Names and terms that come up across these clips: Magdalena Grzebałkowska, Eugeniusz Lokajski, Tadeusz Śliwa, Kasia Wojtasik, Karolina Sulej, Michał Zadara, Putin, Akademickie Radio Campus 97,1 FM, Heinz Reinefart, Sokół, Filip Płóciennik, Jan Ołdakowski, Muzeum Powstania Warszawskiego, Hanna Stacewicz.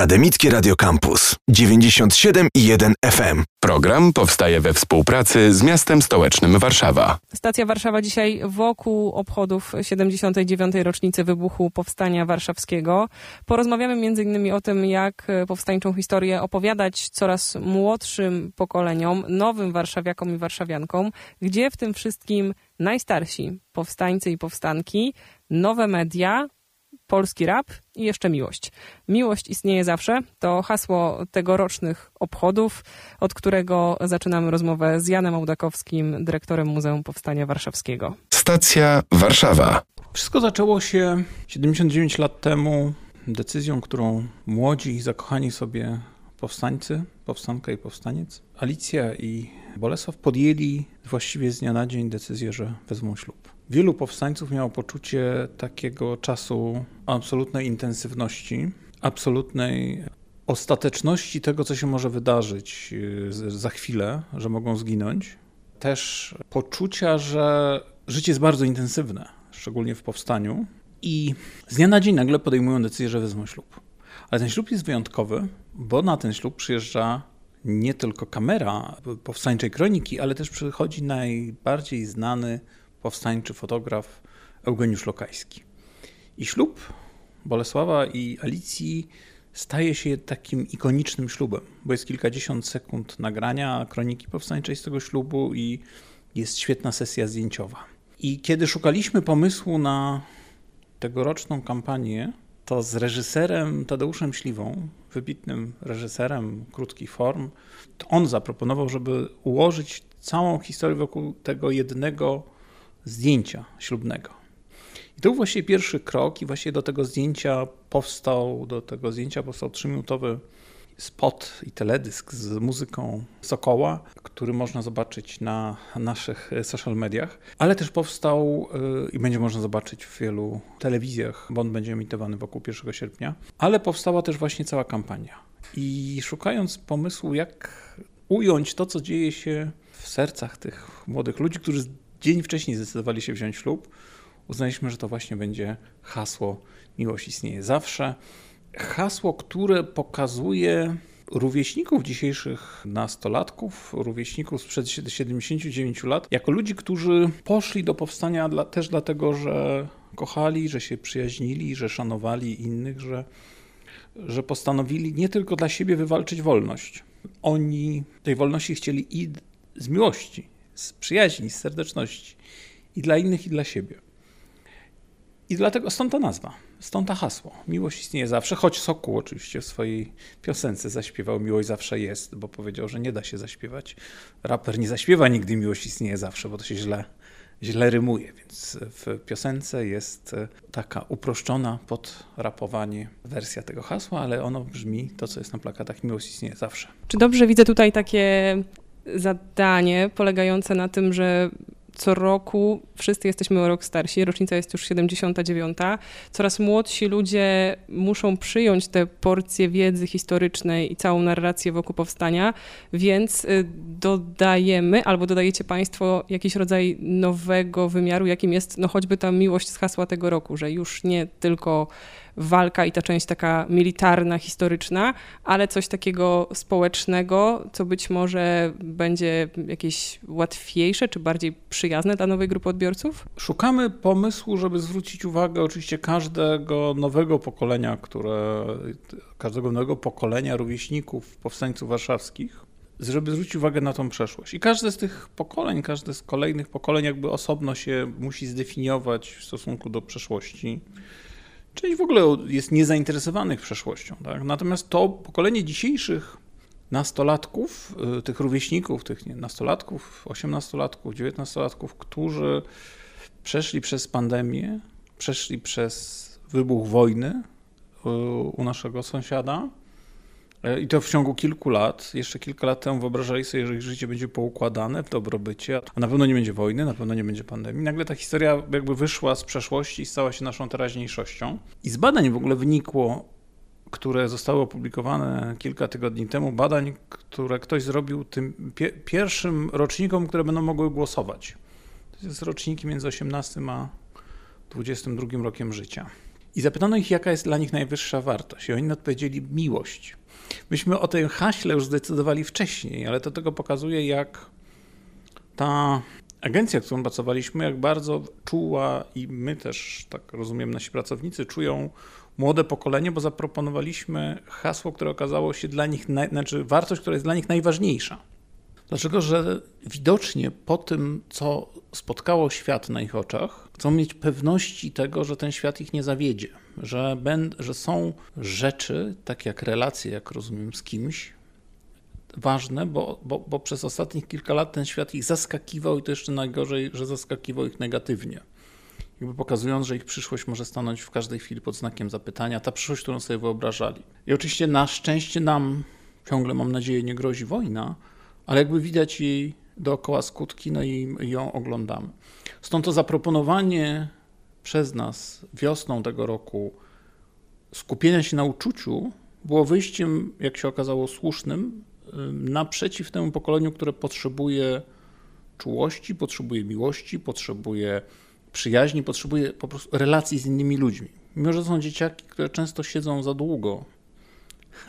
Akademickie Radio Campus 97,1 FM. Program powstaje we współpracy z Miastem Stołecznym Warszawa. Stacja Warszawa dzisiaj wokół obchodów 79. rocznicy wybuchu Powstania Warszawskiego. Porozmawiamy m.in. o tym, jak powstańczą historię opowiadać coraz młodszym pokoleniom, nowym warszawiakom i warszawiankom, gdzie w tym wszystkim najstarsi powstańcy i powstanki, nowe media, polski rap i jeszcze miłość. Miłość istnieje zawsze. To hasło tegorocznych obchodów, od którego zaczynamy rozmowę z Janem Ołdakowskim, dyrektorem Muzeum Powstania Warszawskiego. Stacja Warszawa. Wszystko zaczęło się 79 lat temu decyzją, którą młodzi i zakochani sobie powstańcy, powstanka i powstaniec, Alicja i Bolesław podjęli właściwie z dnia na dzień decyzję, że wezmą ślub. Wielu powstańców miało poczucie takiego czasu absolutnej intensywności, absolutnej ostateczności tego, co się może wydarzyć za chwilę, że mogą zginąć. Też poczucia, że życie jest bardzo intensywne, szczególnie w powstaniu. I z dnia na dzień nagle podejmują decyzję, że wezmą ślub. Ale ten ślub jest wyjątkowy, bo na ten ślub przyjeżdża nie tylko kamera powstańczej kroniki, ale też przychodzi najbardziej znany powstańczy fotograf Eugeniusz Lokajski. I ślub Bolesława i Alicji staje się takim ikonicznym ślubem, bo jest kilkadziesiąt sekund nagrania kroniki powstańczej z tego ślubu i jest świetna sesja zdjęciowa. I kiedy szukaliśmy pomysłu na tegoroczną kampanię, to z reżyserem Tadeuszem Śliwą, wybitnym reżyserem krótkich form, to on zaproponował, żeby ułożyć całą historię wokół tego jednego zdjęcia ślubnego. I to był właśnie pierwszy krok i właśnie do tego zdjęcia powstał 3-minutowy spot i teledysk z muzyką Sokoła, który można zobaczyć na naszych social mediach, ale też powstał i będzie można zobaczyć w wielu telewizjach, bo on będzie emitowany wokół 1 sierpnia, ale powstała też właśnie cała kampania. I szukając pomysłu, jak ująć to, co dzieje się w sercach tych młodych ludzi, którzy dzień wcześniej zdecydowali się wziąć ślub, uznaliśmy, że to właśnie będzie hasło Miłość istnieje zawsze. Hasło, które pokazuje rówieśników dzisiejszych nastolatków, rówieśników sprzed 79 lat, jako ludzi, którzy poszli do powstania też dlatego, że kochali, że się przyjaźnili, że szanowali innych, że postanowili nie tylko dla siebie wywalczyć wolność. Oni tej wolności chcieli i z miłości, z przyjaźni, z serdeczności i dla innych, i dla siebie. I dlatego stąd ta nazwa, stąd to hasło. Miłość istnieje zawsze, choć Sokół oczywiście w swojej piosence zaśpiewał Miłość zawsze jest, bo powiedział, że nie da się zaśpiewać. Raper nie zaśpiewa nigdy Miłość istnieje zawsze, bo to się źle rymuje, więc w piosence jest taka uproszczona pod rapowanie wersja tego hasła, ale ono brzmi, to co jest na plakatach, Miłość istnieje zawsze. Czy dobrze widzę tutaj takie zadanie polegające na tym, że co roku wszyscy jesteśmy o rok starsi, rocznica jest już 79. Coraz młodsi ludzie muszą przyjąć tę porcję wiedzy historycznej i całą narrację wokół powstania, więc dodajemy albo dodajecie Państwo jakiś rodzaj nowego wymiaru, jakim jest choćby ta miłość z hasła tego roku, że już nie tylko walka i ta część taka militarna, historyczna, ale coś takiego społecznego, co być może będzie jakieś łatwiejsze czy bardziej przyjazne dla nowej grupy odbiorców? Szukamy pomysłu, żeby zwrócić uwagę oczywiście każdego nowego pokolenia rówieśników, powstańców warszawskich, żeby zwrócić uwagę na tą przeszłość. I każde z tych pokoleń, każde z kolejnych pokoleń jakby osobno się musi zdefiniować w stosunku do przeszłości. Część w ogóle jest niezainteresowanych przeszłością. Tak? Natomiast to pokolenie dzisiejszych nastolatków, tych rówieśników, tych nastolatków, 18-latków, 19-latków, którzy przeszli przez pandemię, przeszli przez wybuch wojny u naszego sąsiada i to w ciągu kilku lat. Jeszcze kilka lat temu wyobrażali sobie, że ich życie będzie poukładane w dobrobycie, a na pewno nie będzie wojny, na pewno nie będzie pandemii. Nagle ta historia jakby wyszła z przeszłości i stała się naszą teraźniejszością. I z badań w ogóle wynikło, które zostały opublikowane kilka tygodni temu, badań, które ktoś zrobił tym pierwszym rocznikom, które będą mogły głosować. To jest roczniki między 18 a 22 rokiem życia. I zapytano ich, jaka jest dla nich najwyższa wartość. I oni odpowiedzieli: miłość. Myśmy o tym haśle już zdecydowali wcześniej, ale to tylko pokazuje, jak ta agencja, którą pracowaliśmy, jak bardzo czuła, i my też, tak rozumiem, nasi pracownicy czują młode pokolenie, bo zaproponowaliśmy hasło, które okazało się dla nich, znaczy wartość, która jest dla nich najważniejsza. Dlaczego? Że widocznie po tym, co spotkało świat na ich oczach, chcą mieć pewności tego, że ten świat ich nie zawiedzie, że są rzeczy, tak jak relacje, jak rozumiem, z kimś, ważne, bo przez ostatnich kilka lat ten świat ich zaskakiwał i to jeszcze najgorzej, że zaskakiwał ich negatywnie. Jakby pokazując, że ich przyszłość może stanąć w każdej chwili pod znakiem zapytania, ta przyszłość, którą sobie wyobrażali. I oczywiście na szczęście nam, ciągle mam nadzieję, nie grozi wojna, ale jakby widać jej dookoła skutki, no i ją oglądamy. Stąd to zaproponowanie przez nas wiosną tego roku skupienia się na uczuciu było wyjściem, jak się okazało, słusznym naprzeciw temu pokoleniu, które potrzebuje czułości, potrzebuje miłości, potrzebuje przyjaźni, potrzebuje po prostu relacji z innymi ludźmi. Mimo że są dzieciaki, które często siedzą za długo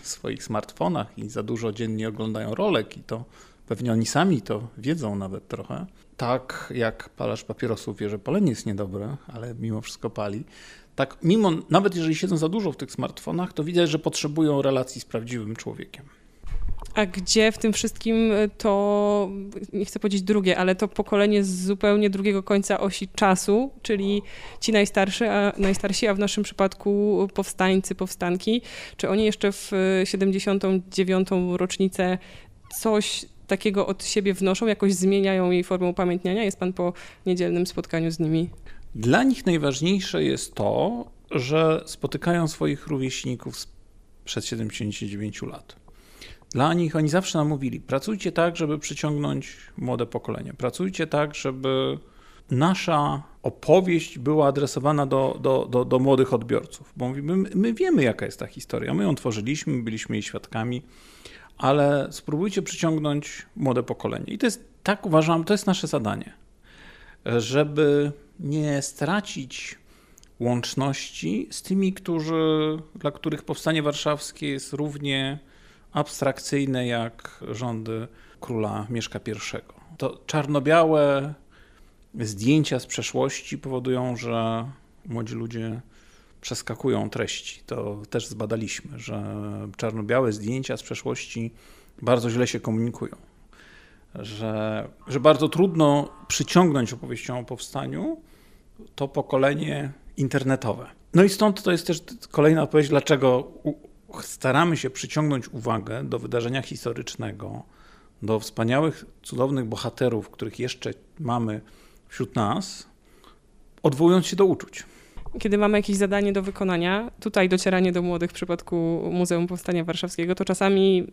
w swoich smartfonach i za dużo dziennie oglądają rolek, i to pewnie oni sami to wiedzą nawet trochę. Tak jak palacz papierosów wie, że palenie jest niedobre, ale mimo wszystko pali. Tak, nawet jeżeli siedzą za dużo w tych smartfonach, to widać, że potrzebują relacji z prawdziwym człowiekiem. A gdzie w tym wszystkim to, nie chcę powiedzieć drugie, ale to pokolenie z zupełnie drugiego końca osi czasu, czyli ci najstarsi, a w naszym przypadku powstańcy, powstanki, czy oni jeszcze w 79. rocznicę coś takiego od siebie wnoszą, jakoś zmieniają jej formę upamiętniania? Jest pan po niedzielnym spotkaniu z nimi? Dla nich najważniejsze jest to, że spotykają swoich rówieśników przed 79 lat. Dla nich, oni zawsze nam mówili, pracujcie tak, żeby przyciągnąć młode pokolenie. Pracujcie tak, żeby nasza opowieść była adresowana do młodych odbiorców. Bo mówimy, my wiemy, jaka jest ta historia. My ją tworzyliśmy, byliśmy jej świadkami, ale spróbujcie przyciągnąć młode pokolenie. I to jest, tak uważam, to jest nasze zadanie, żeby nie stracić łączności z tymi, dla których Powstanie Warszawskie jest równie abstrakcyjne jak rządy króla Mieszka I. To czarno-białe zdjęcia z przeszłości powodują, że młodzi ludzie przeskakują treści. To też zbadaliśmy, że czarno-białe zdjęcia z przeszłości bardzo źle się komunikują, że bardzo trudno przyciągnąć opowieścią o powstaniu to pokolenie internetowe. No i stąd to jest też kolejna odpowiedź, dlaczego staramy się przyciągnąć uwagę do wydarzenia historycznego, do wspaniałych, cudownych bohaterów, których jeszcze mamy wśród nas, odwołując się do uczuć. Kiedy mamy jakieś zadanie do wykonania, tutaj docieranie do młodych w przypadku Muzeum Powstania Warszawskiego, to czasami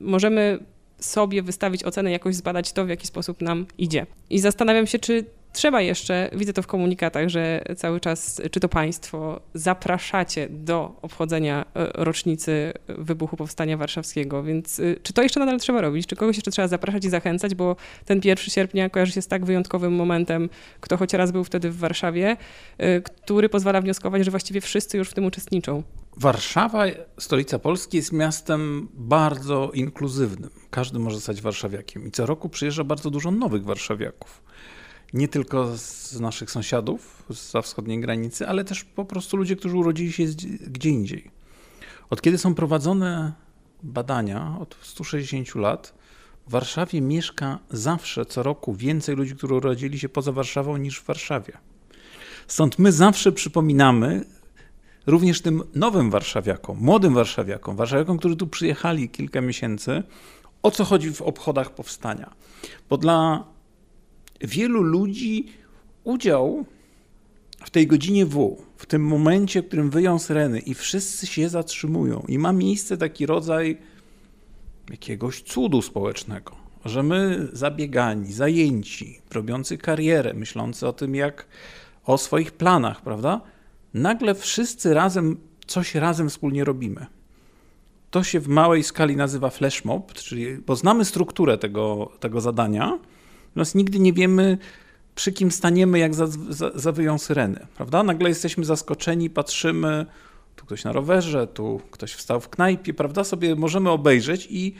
możemy sobie wystawić ocenę, jakoś zbadać to, w jaki sposób nam idzie. I zastanawiam się, czy trzeba jeszcze, widzę to w komunikatach, że cały czas, czy to państwo zapraszacie do obchodzenia rocznicy wybuchu Powstania Warszawskiego, więc czy to jeszcze nadal trzeba robić? Czy kogoś jeszcze trzeba zapraszać i zachęcać, bo ten 1 sierpnia kojarzy się z tak wyjątkowym momentem, kto choć raz był wtedy w Warszawie, który pozwala wnioskować, że właściwie wszyscy już w tym uczestniczą. Warszawa, stolica Polski, jest miastem bardzo inkluzywnym. Każdy może zostać warszawiakiem i co roku przyjeżdża bardzo dużo nowych warszawiaków. Nie tylko z naszych sąsiadów, zza wschodniej granicy, ale też po prostu ludzie, którzy urodzili się gdzie indziej. Od kiedy są prowadzone badania, od 160 lat, w Warszawie mieszka zawsze, co roku, więcej ludzi, którzy urodzili się poza Warszawą niż w Warszawie. Stąd my zawsze przypominamy również tym nowym warszawiakom, młodym warszawiakom, którzy tu przyjechali kilka miesięcy, o co chodzi w obchodach powstania. Bo dla wielu ludzi udział w tej godzinie W, w tym momencie, w którym wyją syreny i wszyscy się zatrzymują i ma miejsce taki rodzaj jakiegoś cudu społecznego, że my zabiegani, zajęci, robiący karierę, myślący o tym jak o swoich planach, prawda? Nagle wszyscy razem, coś razem wspólnie robimy. To się w małej skali nazywa flash mob, czyli bo znamy strukturę tego zadania, natomiast nigdy nie wiemy, przy kim staniemy jak zawyją syreny, prawda? Nagle jesteśmy zaskoczeni, patrzymy, tu ktoś na rowerze, tu ktoś wstał w knajpie, prawda? Sobie możemy obejrzeć i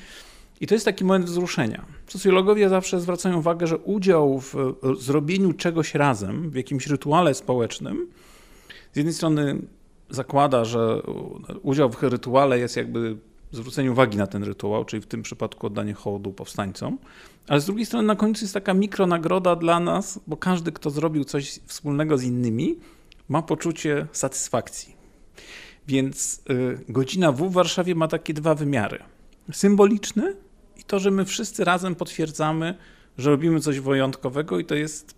to jest taki moment wzruszenia. Socjologowie zawsze zwracają uwagę, że udział w zrobieniu czegoś razem, w jakimś rytuale społecznym, z jednej strony zakłada, że udział w rytuale jest jakby zwrócenie uwagi na ten rytuał, czyli w tym przypadku oddanie hołdu powstańcom, ale z drugiej strony na końcu jest taka mikronagroda dla nas, bo każdy, kto zrobił coś wspólnego z innymi, ma poczucie satysfakcji. Więc godzina W w Warszawie ma takie dwa wymiary. Symboliczny i to, że my wszyscy razem potwierdzamy, że robimy coś wyjątkowego i to jest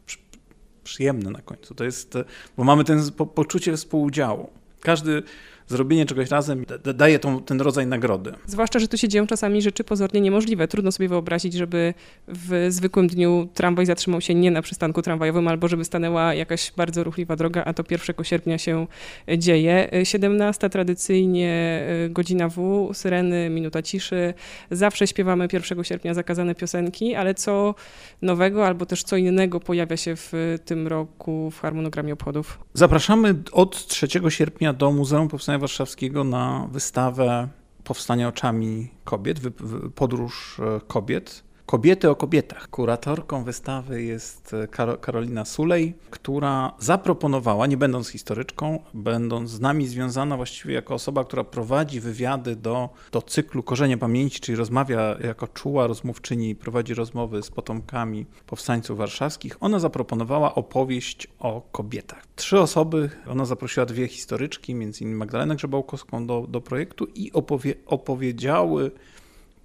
przyjemne na końcu. To jest, bo mamy ten poczucie współudziału. Każdy zrobienie czegoś razem daje ten rodzaj nagrody. Zwłaszcza, że tu się dzieją czasami rzeczy pozornie niemożliwe. Trudno sobie wyobrazić, żeby w zwykłym dniu tramwaj zatrzymał się nie na przystanku tramwajowym, albo żeby stanęła jakaś bardzo ruchliwa droga, a to 1 sierpnia się dzieje. 17 tradycyjnie godzina W, syreny, minuta ciszy. Zawsze śpiewamy 1 sierpnia zakazane piosenki, ale co nowego albo też co innego pojawia się w tym roku w harmonogramie obchodów. Zapraszamy od 3 sierpnia do Muzeum Powstania Warszawskiego na wystawę Powstania oczami kobiet, podróż kobiet. Kobiety o kobietach. Kuratorką wystawy jest Karolina Sulej, która zaproponowała, nie będąc historyczką, będąc z nami związana właściwie jako osoba, która prowadzi wywiady do cyklu Korzenie Pamięci, czyli rozmawia jako czuła rozmówczyni, prowadzi rozmowy z potomkami powstańców warszawskich. Ona zaproponowała opowieść o kobietach. 3 osoby, ona zaprosiła 2 historyczki, m.in. Magdalenę Grzebałkowską do projektu i opowiedziały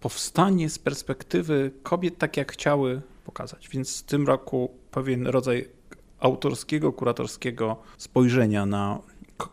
powstanie z perspektywy kobiet, tak jak chciały pokazać. Więc w tym roku pewien rodzaj autorskiego, kuratorskiego spojrzenia na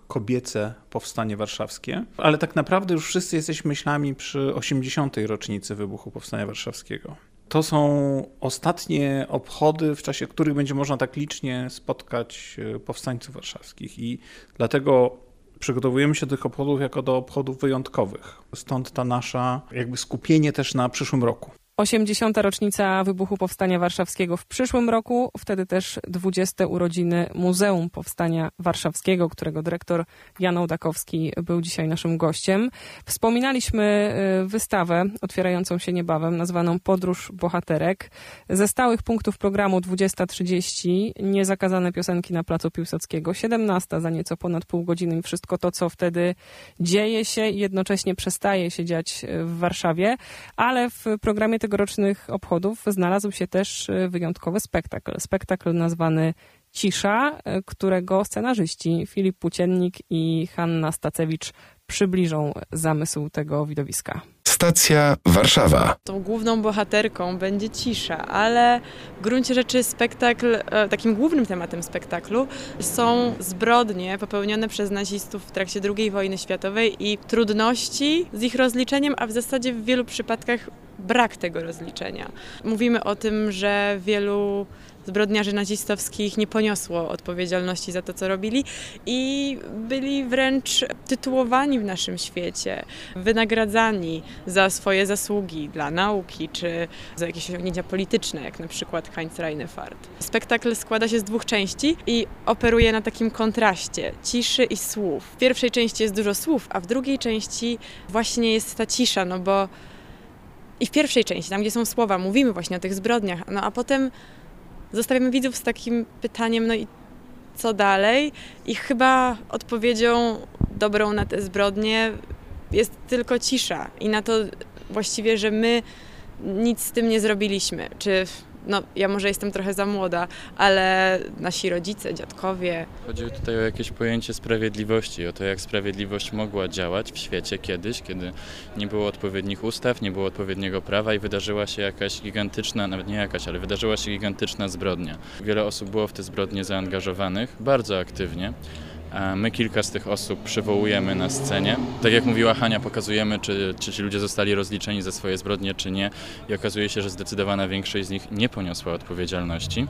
kobiece powstanie warszawskie. Ale tak naprawdę już wszyscy jesteśmy myślami przy 80. rocznicy wybuchu Powstania Warszawskiego. To są ostatnie obchody, w czasie których będzie można tak licznie spotkać powstańców warszawskich i dlatego przygotowujemy się do tych obchodów jako do obchodów wyjątkowych. Stąd ta nasza jakby skupienie też na przyszłym roku. 80. rocznica wybuchu Powstania Warszawskiego w przyszłym roku, wtedy też 20. urodziny Muzeum Powstania Warszawskiego, którego dyrektor Jan Ołdakowski był dzisiaj naszym gościem. Wspominaliśmy wystawę otwierającą się niebawem, nazwaną Podróż Bohaterek. Ze stałych punktów programu 20:30 niezakazane piosenki na Placu Piłsudskiego, 17 za nieco ponad pół godziny i wszystko to, co wtedy dzieje się i jednocześnie przestaje się dziać w Warszawie, ale w programie tegorocznych obchodów znalazł się też wyjątkowy spektakl. Spektakl nazwany Cisza, którego scenarzyści Filip Płóciennik i Hanna Stacewicz przybliżą zamysł tego widowiska. Stacja Warszawa. Tą główną bohaterką będzie cisza, ale w gruncie rzeczy spektakl, takim głównym tematem spektaklu są zbrodnie popełnione przez nazistów w trakcie II wojny światowej i trudności z ich rozliczeniem, a w zasadzie w wielu przypadkach brak tego rozliczenia. Mówimy o tym, że wielu zbrodniarzy nazistowskich nie poniosło odpowiedzialności za to, co robili i byli wręcz tytułowani w naszym świecie, wynagradzani za swoje zasługi dla nauki czy za jakieś osiągnięcia polityczne, jak na przykład Heinz Reinefart. Spektakl składa się z 2 części i operuje na takim kontraście ciszy i słów. W pierwszej części jest dużo słów, a w drugiej części właśnie jest ta cisza, no bo i w pierwszej części, tam gdzie są słowa, mówimy właśnie o tych zbrodniach, no a potem zostawiamy widzów z takim pytaniem, no i co dalej? I chyba odpowiedzią dobrą na te zbrodnie jest tylko cisza i na to właściwie, że my nic z tym nie zrobiliśmy. Czy, no ja może jestem trochę za młoda, ale nasi rodzice, dziadkowie. Chodzi tutaj o jakieś pojęcie sprawiedliwości, o to, jak sprawiedliwość mogła działać w świecie kiedyś, kiedy nie było odpowiednich ustaw, nie było odpowiedniego prawa i wydarzyła się jakaś gigantyczna, nawet nie jakaś, ale wydarzyła się gigantyczna zbrodnia. Wiele osób było w te zbrodnie zaangażowanych, bardzo aktywnie. My kilka z tych osób przywołujemy na scenie. Tak jak mówiła Hania, pokazujemy, czy ci ludzie zostali rozliczeni za swoje zbrodnie, czy nie. I okazuje się, że zdecydowana większość z nich nie poniosła odpowiedzialności.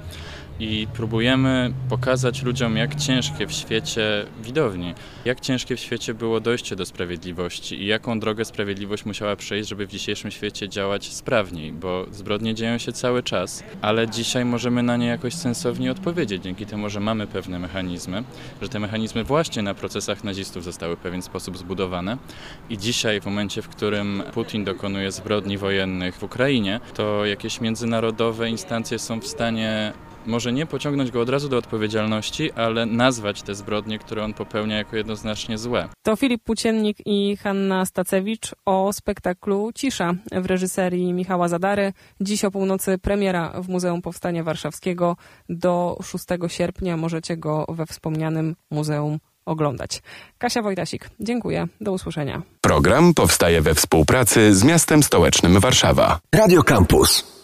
I próbujemy pokazać ludziom, jak ciężkie w świecie widowni, jak ciężkie w świecie było dojście do sprawiedliwości i jaką drogę sprawiedliwość musiała przejść, żeby w dzisiejszym świecie działać sprawniej, bo zbrodnie dzieją się cały czas, ale dzisiaj możemy na nie jakoś sensownie odpowiedzieć, dzięki temu, że mamy pewne mechanizmy, że te mechanizmy właśnie na procesach nazistów zostały w pewien sposób zbudowane i dzisiaj w momencie, w którym Putin dokonuje zbrodni wojennych w Ukrainie, to jakieś międzynarodowe instancje są w stanie może nie pociągnąć go od razu do odpowiedzialności, ale nazwać te zbrodnie, które on popełnia, jako jednoznacznie złe. To Filip Płóciennik i Hanna Stacewicz o spektaklu Cisza w reżyserii Michała Zadary. Dziś o północy premiera w Muzeum Powstania Warszawskiego. Do 6 sierpnia możecie go we wspomnianym muzeum oglądać. Kasia Wojtasik, dziękuję. Do usłyszenia. Program powstaje we współpracy z Miastem Stołecznym Warszawa. Radio Campus.